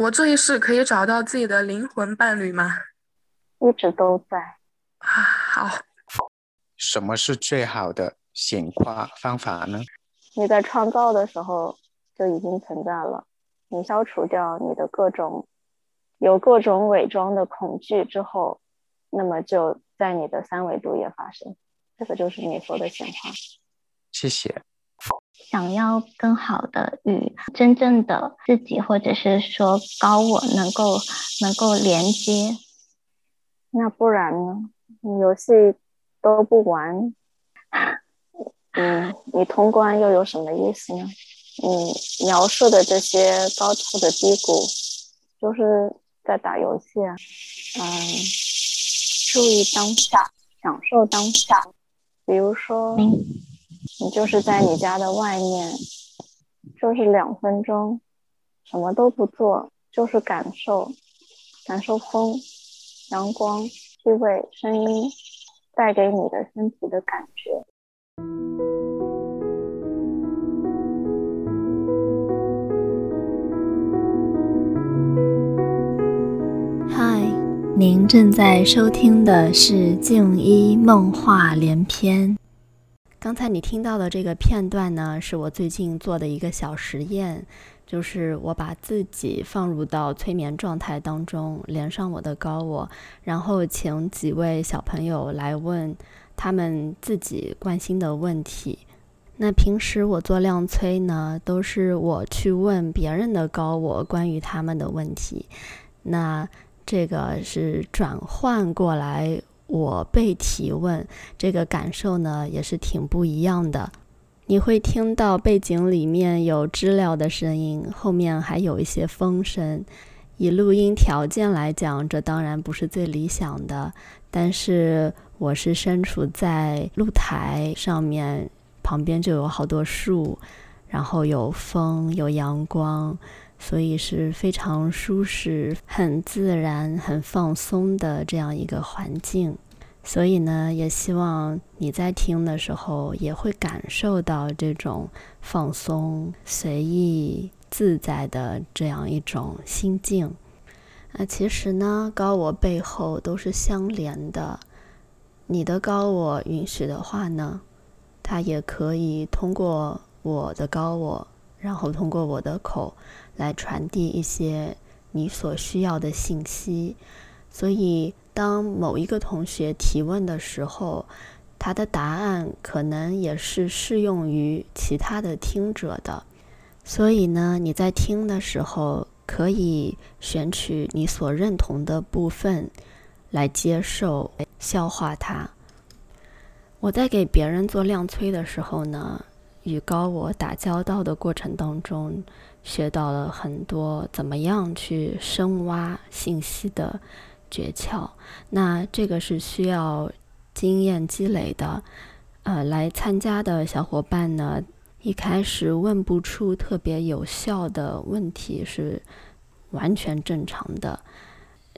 我这一世可以找到自己的灵魂伴侣吗？一直都在啊。好，什么是最好的显化方法呢？你在创造的时候就已经存在了，你消除掉你的各种伪装的恐惧之后，那么就在你的三维度也发生，这个就是你说的显化。谢谢。想要更好的与真正的自己或者是说高我能够连接。那不然呢？你游戏都不玩，你通关又有什么意思呢？你描述的这些高处的低谷就是在打游戏啊。注意当下，享受当下。比如说你就是在你家的外面，就是2分钟什么都不做，就是感受风、阳光、气味、声音带给你的身体的感觉。嗨，您正在收听的是静一梦话连篇。刚才你听到的这个片段呢，是我最近做的一个小实验，就是我把自己放入到催眠状态当中，连上我的高我，然后请几位小朋友来问他们自己关心的问题。那平时我做量催呢，都是我去问别人的高我关于他们的问题，那这个是转换过来我被提问，这个感受呢也是挺不一样的。你会听到背景里面有知了的声音，后面还有一些风声。以录音条件来讲，这当然不是最理想的，但是我是身处在露台上面，旁边就有好多树，然后有风有阳光，所以是非常舒适、很自然、很放松的这样一个环境。所以呢，也希望你在听的时候也会感受到这种放松、随意、自在的这样一种心境。那其实呢，高我背后都是相连的。你的高我允许的话呢，它也可以通过我的高我，然后通过我的口来传递一些你所需要的信息。所以当某一个同学提问的时候，他的答案可能也是适用于其他的听者的。所以呢，你在听的时候可以选取你所认同的部分来接受、消化它。我在给别人做量催的时候呢，与高我打交道的过程当中，学到了很多怎么样去深挖信息的诀窍。那这个是需要经验积累的。来参加的小伙伴呢，一开始问不出特别有效的问题是完全正常的。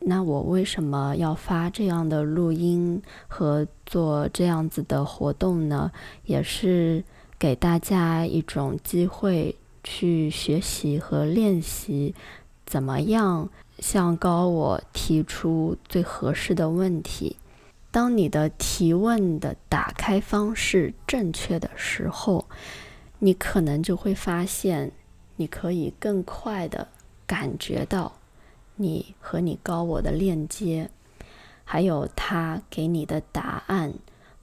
那我为什么要发这样的录音和做这样子的活动呢？也是给大家一种机会去学习和练习，怎么样向高我提出最合适的问题。当你的提问的打开方式正确的时候，你可能就会发现，你可以更快的感觉到你和你高我的链接，还有他给你的答案，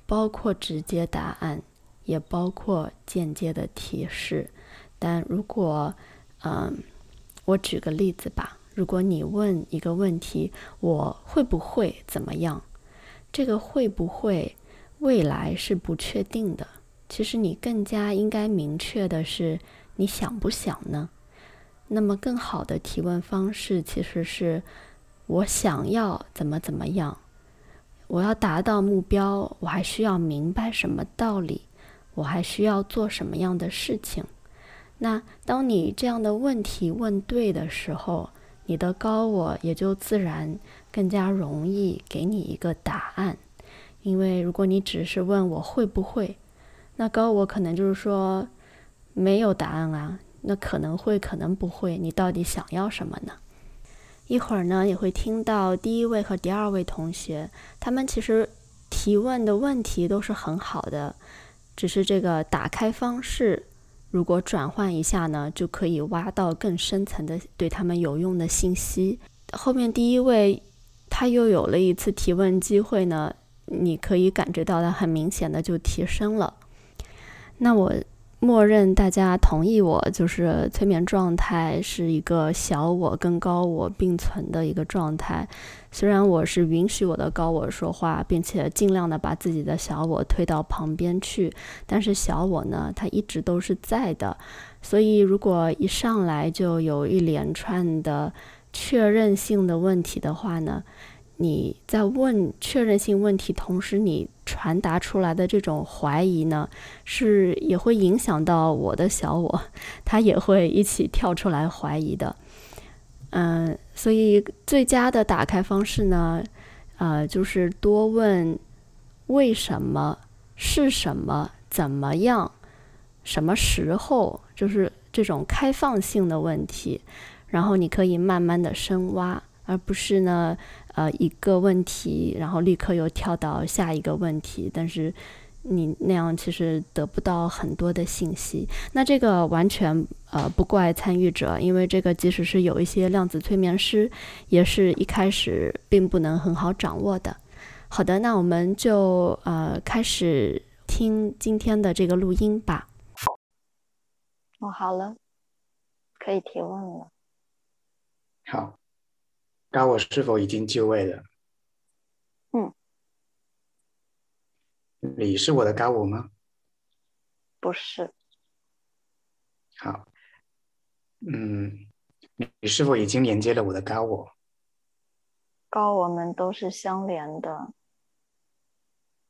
包括直接答案，也包括间接的提示。但如果我举个例子吧，如果你问一个问题，我会不会怎么样，这个会不会未来是不确定的，其实你更加应该明确的是你想不想呢？那么更好的提问方式其实是我想要怎么样，我要达到目标，我还需要明白什么道理，我还需要做什么样的事情。那当你这样的问题问对的时候，你的高我也就自然更加容易给你一个答案。因为如果你只是问我会不会，那高我可能就是说没有答案啊，那可能会可能不会，你到底想要什么呢？一会儿呢也会听到第一位和第二位同学，他们其实提问的问题都是很好的，只是这个打开方式如果转换一下呢，就可以挖到更深层的对他们有用的信息。后面第一位他又有了一次提问机会呢，你可以感觉到他很明显的就提升了。那我默认大家同意我，就是催眠状态是一个小我跟高我并存的一个状态，虽然我是允许我的高我说话，并且尽量的把自己的小我推到旁边去，但是小我呢它一直都是在的。所以如果一上来就有一连串的确认性的问题的话呢，你在问确认性问题同时你传达出来的这种怀疑呢，是也会影响到我的小我，他也会一起跳出来怀疑的。所以最佳的打开方式呢，就是多问为什么、是什么、怎么样、什么时候，就是这种开放性的问题，然后你可以慢慢的深挖，而不是呢一个问题然后立刻又跳到下一个问题，但是你那样其实得不到很多的信息。那这个完全不怪参与者，因为这个即使是有一些量子催眠师也是一开始并不能很好掌握的。好的，那我们就开始听今天的这个录音吧。我好了，可以提问了。好，高我是否已经就位了？你是我的高我吗？不是。好，你是否已经连接了我的高我？高我们都是相连的。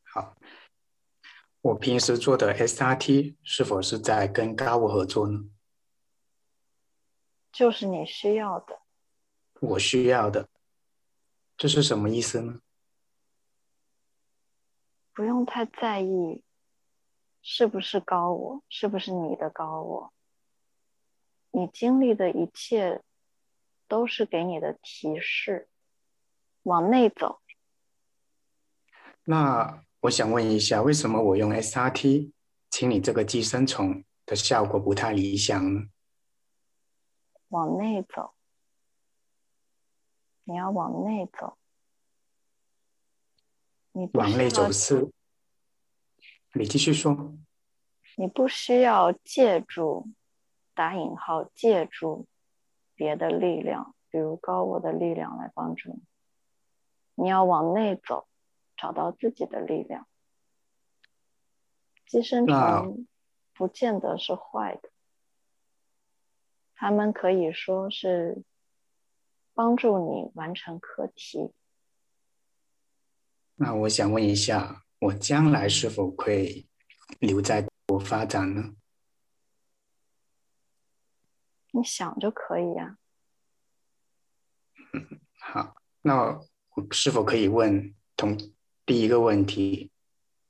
好，我平时做的 SRT 是否是在跟高我合作呢？就是你需要的。我需要的，这是什么意思呢？不用太在意是不是高我，是不是你的高我，你经历的一切都是给你的提示，往内走。那我想问一下，为什么我用 SRT 清理这个寄生虫的效果不太理想呢？往内走，你要往内走。往内走是，你继续说。你不需要借助，打引号借助别的力量，比如高我的力量来帮助你。你要往内走，找到自己的力量。寄生虫不见得是坏的，他们可以说是帮助你完成课题。那我想问一下，我将来是否会留在我发展呢？你想就可以呀。好，那我是否可以问第一个问题，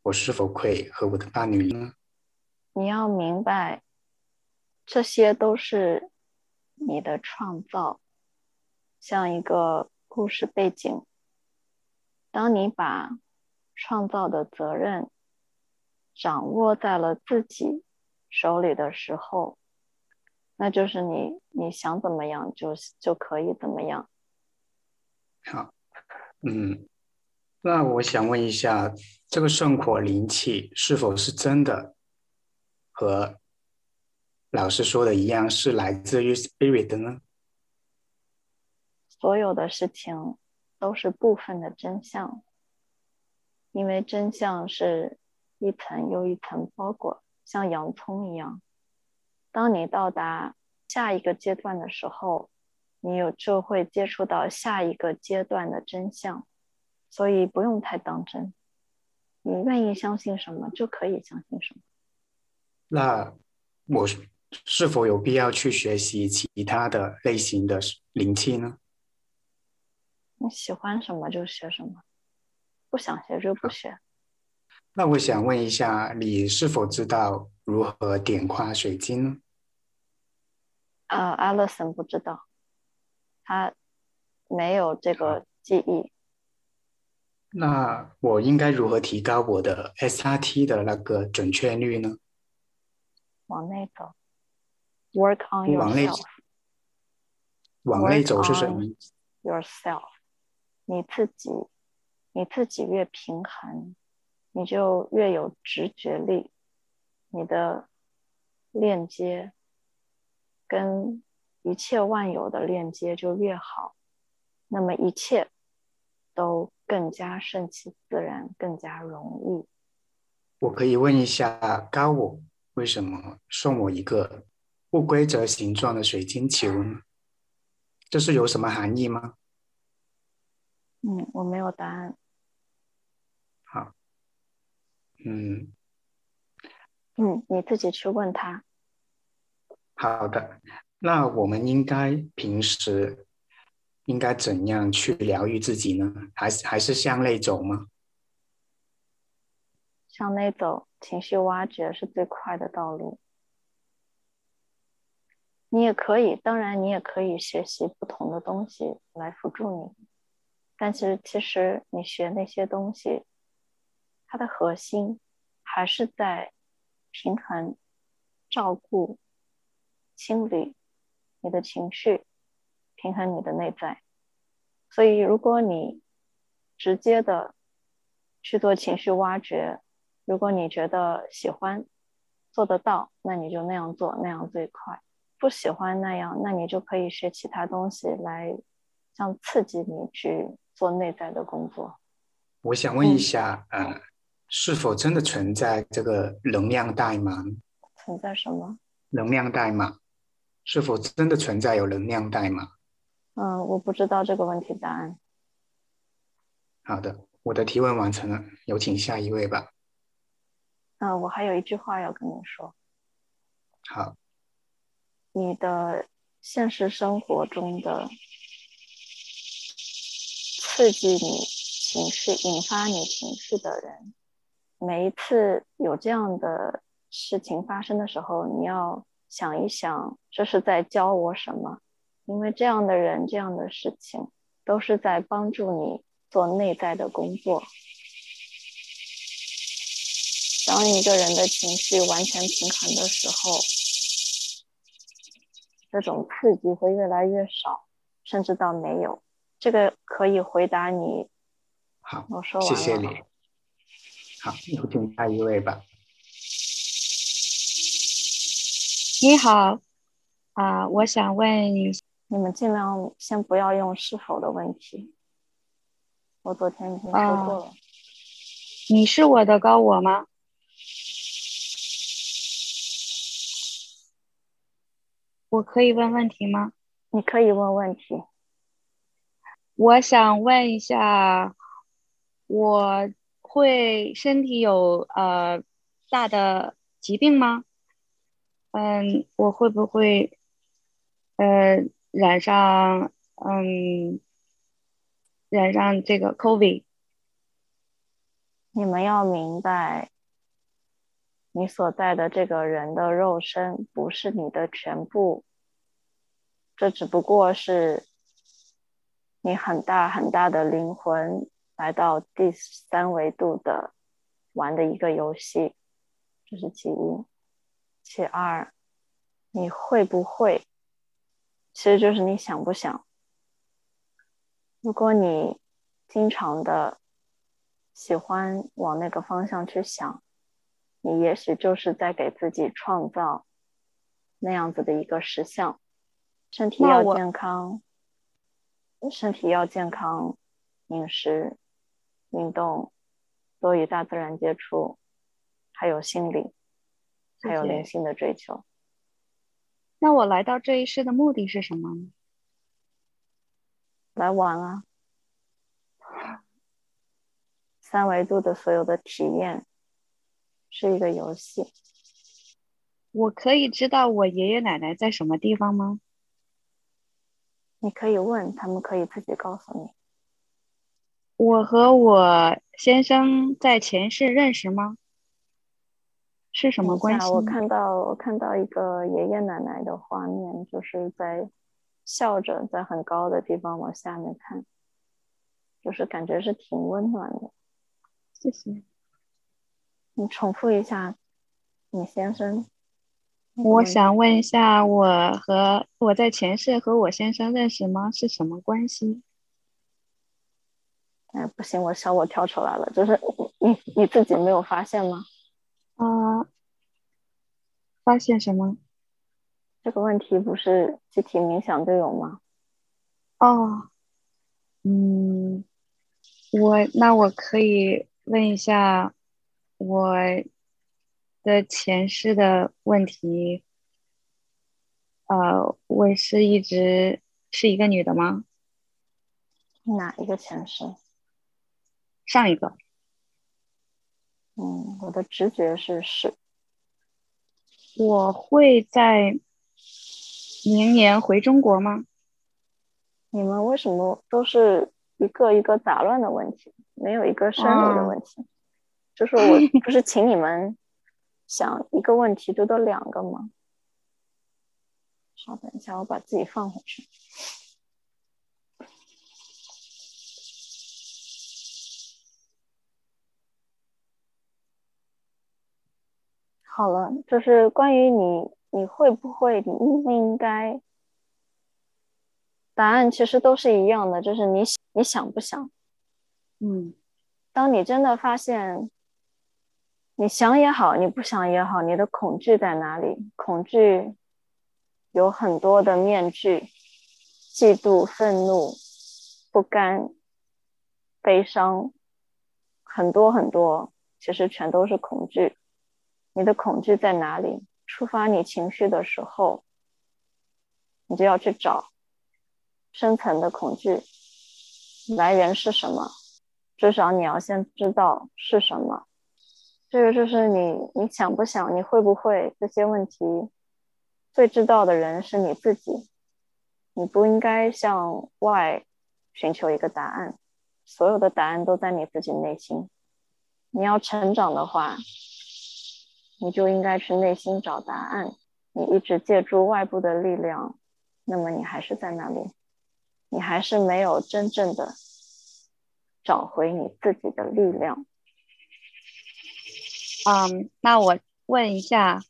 我是否会和我的伴侣呢？你要明白，这些都是你的创造，像一个故事背景。当你把创造的责任掌握在了自己手里的时候，那就是你想怎么样就可以怎么样。好，那我想问一下，这个圣火灵气是否是真的和老师说的一样，是来自于 spirit 的呢？所有的事情都是部分的真相，因为真相是一层又一层包裹，像洋葱一样。当你到达下一个阶段的时候，你就会接触到下一个阶段的真相，所以不用太当真，你愿意相信什么就可以相信什么。那我是否有必要去学习其他的类型的灵气呢？你喜欢什么就学什么，不想学就不学。那我想问一下，你是否知道如何点化水晶呢？Alison 不知道，他没有这个记忆。那我应该如何提高我的 SRT 的那个准确率呢？往内走 ，work on yourself。往内走是什么意思 ？Yourself， 你自己越平衡，你就越有直觉力，你的链接跟一切万有的链接就越好，那么一切都更加顺其自然，更加容易。我可以问一下高我为什么送我一个不规则形状的水晶球呢？这是有什么含义吗？我没有答案。好，你自己去问他。好的，那我们应该平时应该怎样去疗愈自己呢？还是向内走吗？向内走，情绪挖掘是最快的道路。你也可以，当然你也可以学习不同的东西来辅助你，但是其实你学那些东西，它的核心还是在平衡、照顾、清理你的情绪，平衡你的内在。所以如果你直接的去做情绪挖掘，如果你觉得喜欢做得到，那你就那样做，那样最快。不喜欢那样，那你就可以学其他东西来像刺激你去做内在的工作。我想问一下，是否真的存在这个能量带吗？存在什么？能量带吗？是否真的存在有能量带吗？我不知道这个问题答案。好的，我的提问完成了，有请下一位吧。我还有一句话要跟你说。好。你的现实生活中的刺激你情绪、引发你情绪的人，每一次有这样的事情发生的时候，你要想一想，这是在教我什么？因为这样的人、这样的事情，都是在帮助你做内在的工作。当一个人的情绪完全平衡的时候，这种刺激会越来越少，甚至到没有。这个可以回答你。好，我说完了。谢谢你。好，有请下一位吧。你好，我想问你们尽量先不要用是否的问题。我昨天已经说过了。你是我的高我吗？我可以问问题吗？你可以问问题。我想问一下，我会身体有大的疾病吗？我会不会染上这个 COVID？ 你们要明白，你所在的这个人的肉身不是你的全部，这只不过是你很大很大的灵魂来到第三维度的玩的一个游戏，这是其一。其二，你会不会，其实就是你想不想。如果你经常的喜欢往那个方向去想，你也许就是在给自己创造那样子的一个实相。身体要健康，饮食、运动，多与大自然接触，还有心理，还有灵性的追求。那我来到这一世的目的是什么呢？来玩啊，三维度的所有的体验是一个游戏。我可以知道我爷爷奶奶在什么地方吗？你可以问他们，可以自己告诉你。我和我先生在前世认识吗？是什么关系？我看到一个爷爷奶奶的画面，就是在笑着在很高的地方往下面看，就是感觉是挺温暖的。谢谢。你重复一下你先生。我想问一下，我在前世和我先生认识吗？是什么关系？哎，不行，我跳出来了，就是你自己没有发现吗？发现什么？这个问题不是集体冥想就有吗？哦，那我可以问一下我的前世的问题。我是一直是一个女的吗？哪一个前世？上一个。我的直觉是。我会在明年回中国吗？你们为什么都是一个一个杂乱的问题，没有一个深入的问题？就是我不是请你们想一个问题都两个吗？稍等一下，我把自己放回去。好了，就是关于你会不会，你应不应该，答案其实都是一样的，就是你想不想。当你真的发现你想也好，你不想也好，你的恐惧在哪里？恐惧有很多的面具，嫉妒、愤怒、不甘、悲伤，很多很多，其实全都是恐惧。你的恐惧在哪里？触发你情绪的时候，你就要去找深层的恐惧来源是什么，至少你要先知道是什么。这个就是你想不想，你会不会，这些问题最知道的人是你自己。你不应该向外寻求一个答案，所有的答案都在你自己内心。你要成长的话，你就应该去内心找答案。你一直借助外部的力量，那么你还是在那里，你还是没有真正的找回你自己的力量。那我问一下，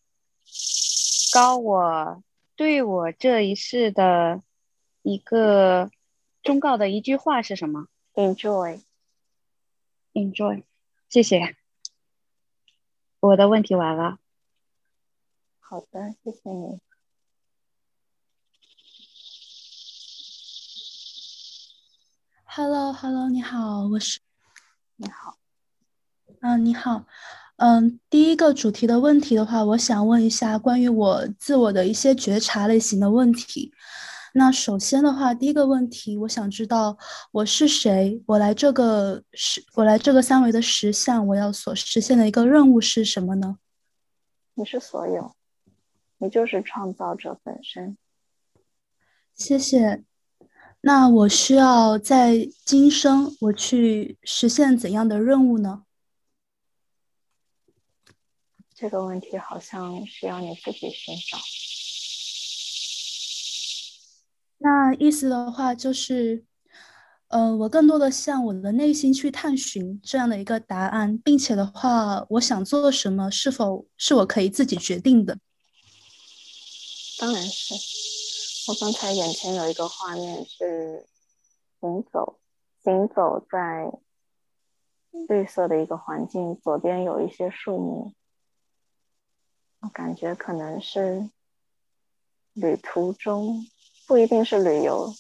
高我对我这一世的一个忠告的一句话是什么？ Enjoy。 谢谢。我的问题完了。好的，谢谢你。Hello， 你好，我是。你好。你好。第一个主题的问题的话，我想问一下关于我自我的一些觉察类型的问题。那首先的话，第一个问题，我想知道我是谁，我来这个三维的实相，我要所实现的一个任务是什么呢？你是所有，你就是创造者本身。谢谢。那我需要在今生我去实现怎样的任务呢？这个问题好像需要你自己寻找。那意思的话就是，我更多的向我的内心去探寻这样的一个答案，并且的话，我想做什么，是否是我可以自己决定的？当然是。我刚才眼前有一个画面是行走在绿色的一个环境，左边有一些树木。我感觉可能是旅途中，不一定是旅游，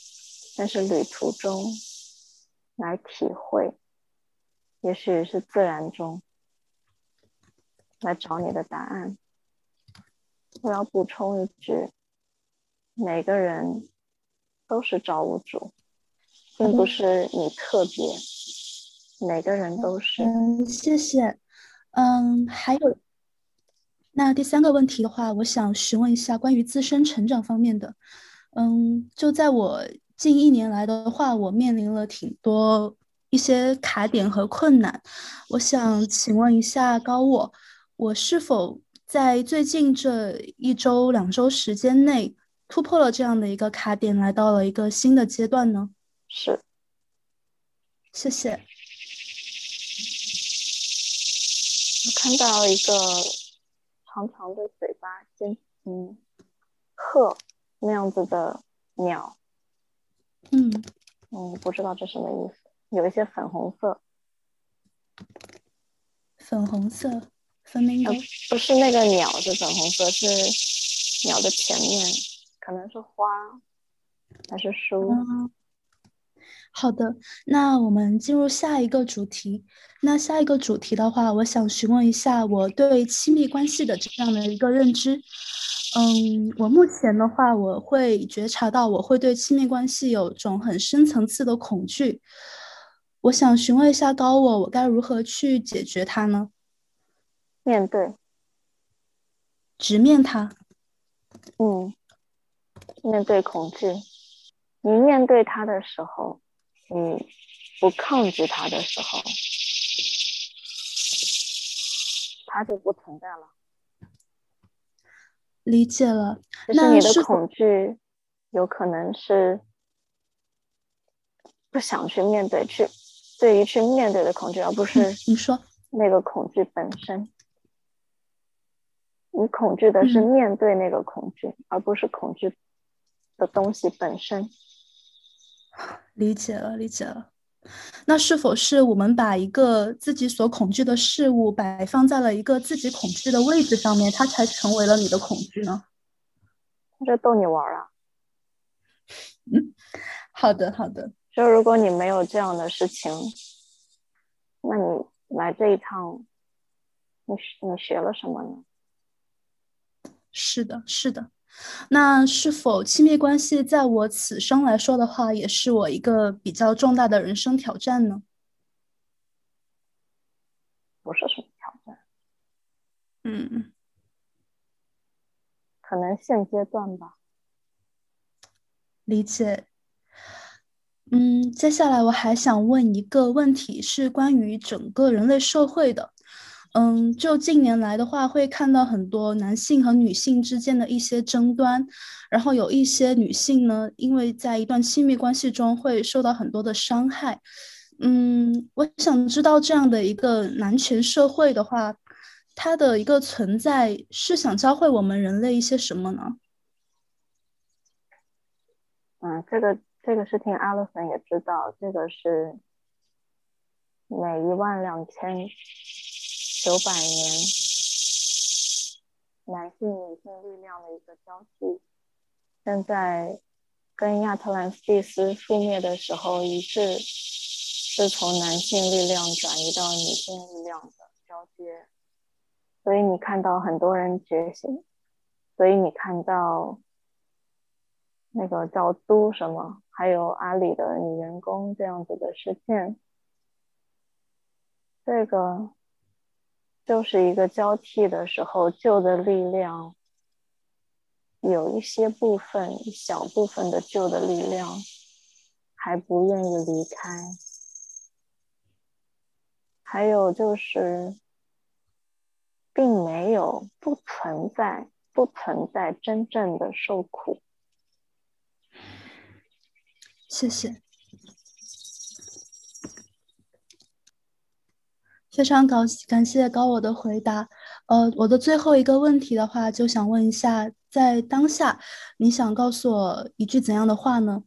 但是旅途中来体会，也许是自然中来找你的答案。我要补充一句，每个人都是造物主，并不是你特别，每个人都是。谢谢。还有那第三个问题的话，我想询问一下关于自身成长方面的。就在我近一年来的话，我面临了挺多一些卡点和困难。我想请问一下高我，我是否在最近这一周、2周时间内，突破了这样的一个卡点，来到了一个新的阶段呢？是。谢谢。我看到一个长长的嘴巴尖鹤那样子的鸟。不知道这什么意思，有一些粉红色。粉红色分明有、不是那个鸟是粉红色，是鸟的前面可能是花还是书、好的，那我们进入下一个主题。那下一个主题的话，我想询问一下我对亲密关系的这样的一个认知。我目前的话，我会觉察到我会对亲密关系有种很深层次的恐惧。我想询问一下高我，我该如何去解决它呢？面对，直面它。面对恐惧。你面对它的时候，你不抗拒它的时候，它就不存在了。理解了。就是你的恐惧有可能是不想去面对，去对于去面对的恐惧，而不是你说那个恐惧本身。你恐惧的是面对那个恐惧、而不是恐惧的东西本身。理解了，理解了。那是否是我们把一个自己所恐惧的事物摆放在了一个自己恐惧的位置上面，它才成为了你的恐惧呢？这逗你玩啊。好的好的。就如果你没有这样的事情，那你来这一趟，你学了什么呢？是的是的。那是否亲密关系在我此生来说的话，也是我一个比较重大的人生挑战呢？不是什么挑战。可能现阶段吧。理解。接下来我还想问一个问题，是关于整个人类社会的。就近年来的话，会看到很多男性和女性之间的一些争端，然后有一些女性呢，因为在一段亲密关系中会受到很多的伤害。我想知道这样的一个男权社会的话，它的一个存在是想教会我们人类一些什么呢？这个事情 Alison 也知道，这个是每12900年男性女性力量的一个交替。现在跟亚特兰蒂斯覆灭的时候一致，是从男性力量转移到女性力量的交接，所以你看到很多人觉醒，所以你看到那个叫都什么，还有阿里的女员工这样子的事件。这个就是一个交替的时候，旧的力量有一些部分，一小部分的旧的力量还不愿意离开。还有就是并没有，不存在真正的受苦。谢谢，非常感谢高我的回答。我的最后一个问题的话，就想问一下，在当下你想告诉我一句怎样的话呢？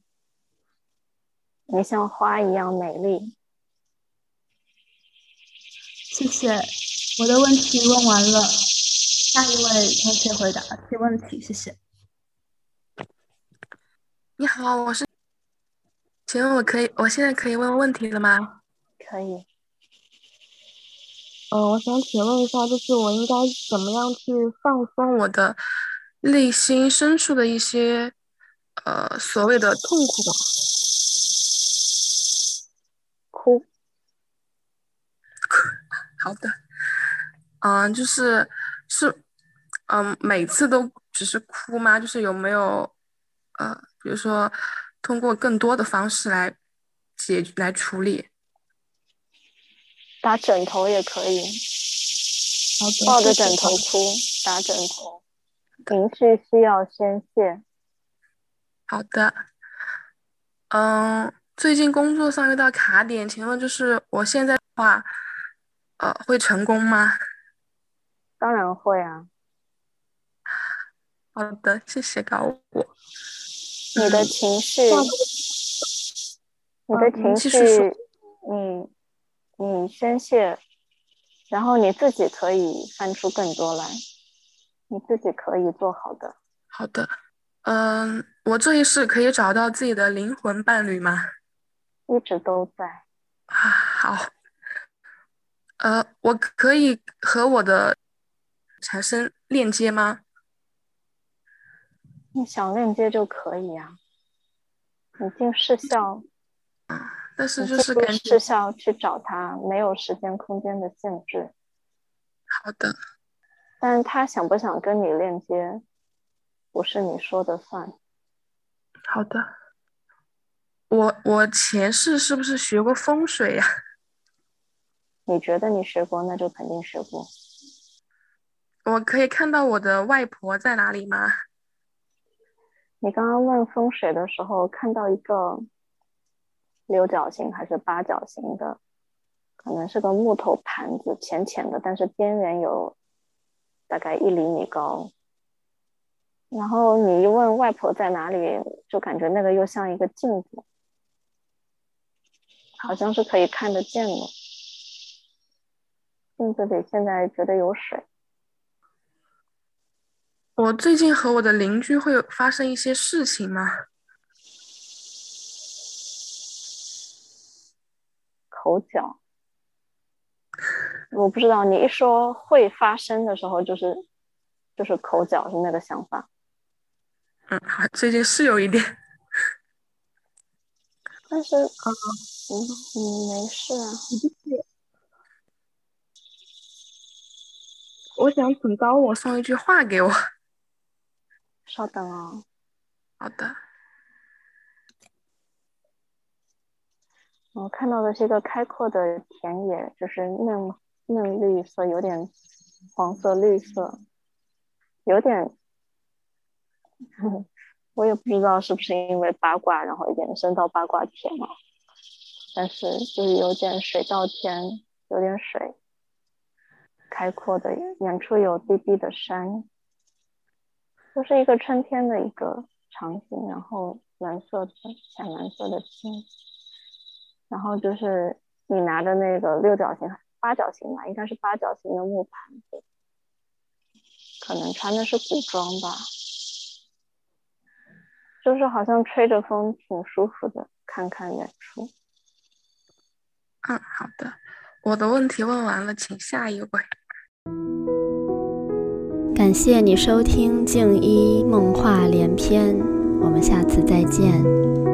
你像花一样美丽。谢谢，我的问题问完了，下一位同学回答这问题。谢谢。你好，我是，请问我现在可以问问题了吗？可以。我想请问一下，就是我应该怎么样去放松我的内心深处的一些所谓的痛苦吧？哭。好的。每次都只是哭吗？就是有没有比如说通过更多的方式来来处理？打枕头也可以，抱着枕头哭，打枕头，情绪需要宣泄，好的，最近工作上遇到卡点，请问就是我现在的话，会成功吗？当然会啊。好的，谢谢高我。你的情绪，你宣泄，然后你自己可以翻出更多来，你自己可以做好的。好的，我这一世可以找到自己的灵魂伴侣吗？一直都在。啊，好。我可以和我的产生链接吗？你想链接就可以啊，你进视效，但是就是跟视效去找他，没有时间空间的限制。好的，但是他想不想跟你链接，不是你说的算。好的，我前世是不是学过风水呀？你觉得你学过，那就肯定学过。我可以看到我的外婆在哪里吗？你刚刚问风水的时候，看到一个六角形还是八角形的，可能是个木头盘子，浅浅的，但是边缘有大概1厘米高。然后你一问外婆在哪里，就感觉那个又像一个镜子，好像是可以看得见的。镜子里现在觉得有水。我最近和我的邻居会发生一些事情吗？口角，我不知道。你一说会发生的时候，就是口角是那个想法。好，最近是有一点，但是没事啊。我想请高我送一句话给我。稍等哦。好的。我看到的是一个开阔的田野，就是嫩绿色，有点黄色绿色，有点我也不知道是不是因为八卦然后延伸到八卦田了，但是就是有点水稻田，有点水，开阔的，远处有低低的山，就是一个春天的一个场景，然后蓝色的，浅蓝色的青，然后就是你拿着那个六角形、八角形吧，应该是八角形的木盘子，可能穿的是古装吧，就是好像吹着风挺舒服的，看看远处。好的，我的问题问完了，请下一位。感谢你收听《静一梦话连篇》，我们下次再见。